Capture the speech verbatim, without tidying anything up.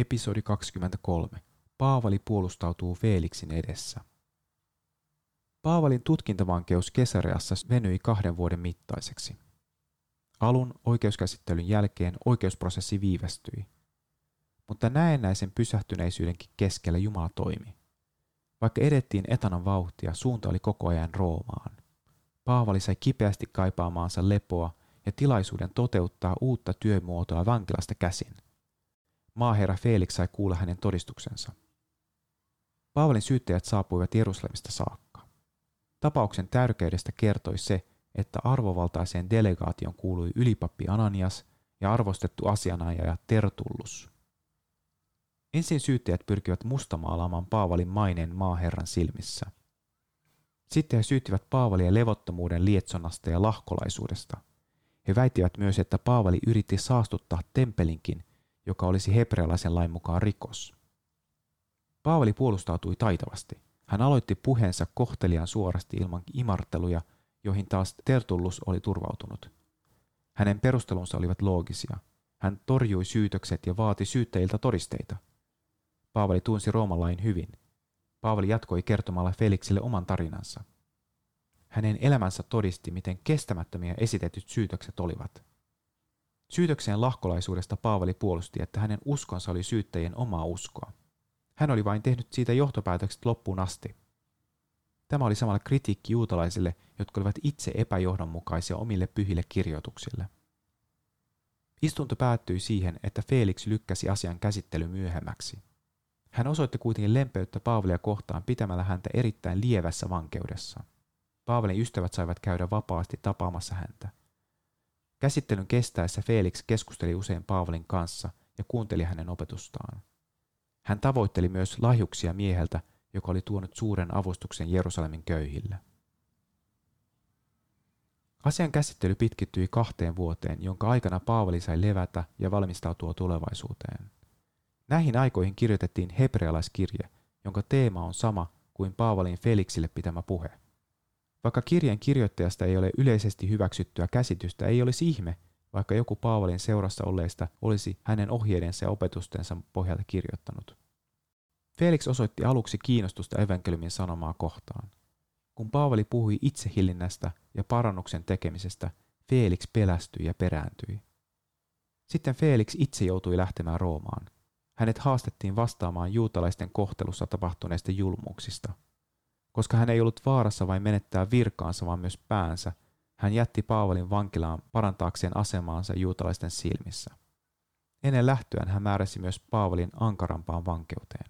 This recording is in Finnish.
Episodi kaksikymmentäkolme. Paavali puolustautuu Feeliksin edessä. Paavalin tutkintavankeus Kesareassa venyi kahden vuoden mittaiseksi. Alun oikeuskäsittelyn jälkeen oikeusprosessi viivästyi. Mutta näennäisen pysähtyneisyydenkin keskellä Jumala toimi. Vaikka edettiin etanan vauhtia, suunta oli koko ajan Roomaan. Paavali sai kipeästi kaipaamaansa lepoa ja tilaisuuden toteuttaa uutta työmuotoa vankilasta käsin. Maaherra Felix sai kuulla hänen todistuksensa. Paavalin syyttäjät saapuivat Jerusalemista saakka. Tapauksen tärkeydestä kertoi se, että arvovaltaiseen delegaation kuului ylipappi Ananias ja arvostettu asianajaja Tertullus. Ensin syyttäjät pyrkivät mustamaalaamaan Paavalin maineen maaherran silmissä. Sitten he syyttivät Paavalia levottomuuden lietsonnasta ja lahkolaisuudesta. He väittivät myös, että Paavali yritti saastuttaa temppelinkin, joka olisi hebrealaisen lain mukaan rikos. Paavali puolustautui taitavasti. Hän aloitti puheensa kohteliaan suorasti ilman imarteluja, joihin taas Tertullus oli turvautunut. Hänen perustelunsa olivat loogisia. Hän torjui syytökset ja vaati syyttäjiltä todisteita. Paavali tunsi Rooman lain hyvin. Paavali jatkoi kertomalla Felixille oman tarinansa. Hänen elämänsä todisti, miten kestämättömiä esitetyt syytökset olivat. Syytökseen lahkolaisuudesta Paavali puolusti, että hänen uskonsa oli syyttäjien omaa uskoa. Hän oli vain tehnyt siitä johtopäätökset loppuun asti. Tämä oli samalla kritiikki juutalaisille, jotka olivat itse epäjohdonmukaisia omille pyhille kirjoituksille. Istunto päättyi siihen, että Felix lykkäsi asian käsittely myöhemmäksi. Hän osoitti kuitenkin lempeyttä Paavalia kohtaan pitämällä häntä erittäin lievässä vankeudessa. Paavalin ystävät saivat käydä vapaasti tapaamassa häntä. Käsittelyn kestäessä Felix keskusteli usein Paavalin kanssa ja kuunteli hänen opetustaan. Hän tavoitteli myös lahjuksia mieheltä, joka oli tuonut suuren avustuksen Jerusalemin köyhille. Asian käsittely pitkittyi kahteen vuoteen, jonka aikana Paavali sai levätä ja valmistautua tulevaisuuteen. Näihin aikoihin kirjoitettiin hebrealaiskirje, jonka teema on sama kuin Paavalin Felixille pitämä puhe. Vaikka kirjeen kirjoittajasta ei ole yleisesti hyväksyttyä käsitystä, ei olisi ihme, vaikka joku Paavalin seurassa olleista olisi hänen ohjeidensa ja opetustensa pohjalta kirjoittanut. Felix osoitti aluksi kiinnostusta evankeliumin sanomaa kohtaan. Kun Paavali puhui itsehillinnästä ja parannuksen tekemisestä, Felix pelästyi ja perääntyi. Sitten Felix itse joutui lähtemään Roomaan. Hänet haastettiin vastaamaan juutalaisten kohtelussa tapahtuneista julmuuksista. Koska hän ei ollut vaarassa vain menettää virkaansa, vaan myös päänsä, hän jätti Paavalin vankilaan parantaakseen asemaansa juutalaisten silmissä. Ennen lähtöään hän määräsi myös Paavalin ankarampaan vankeuteen.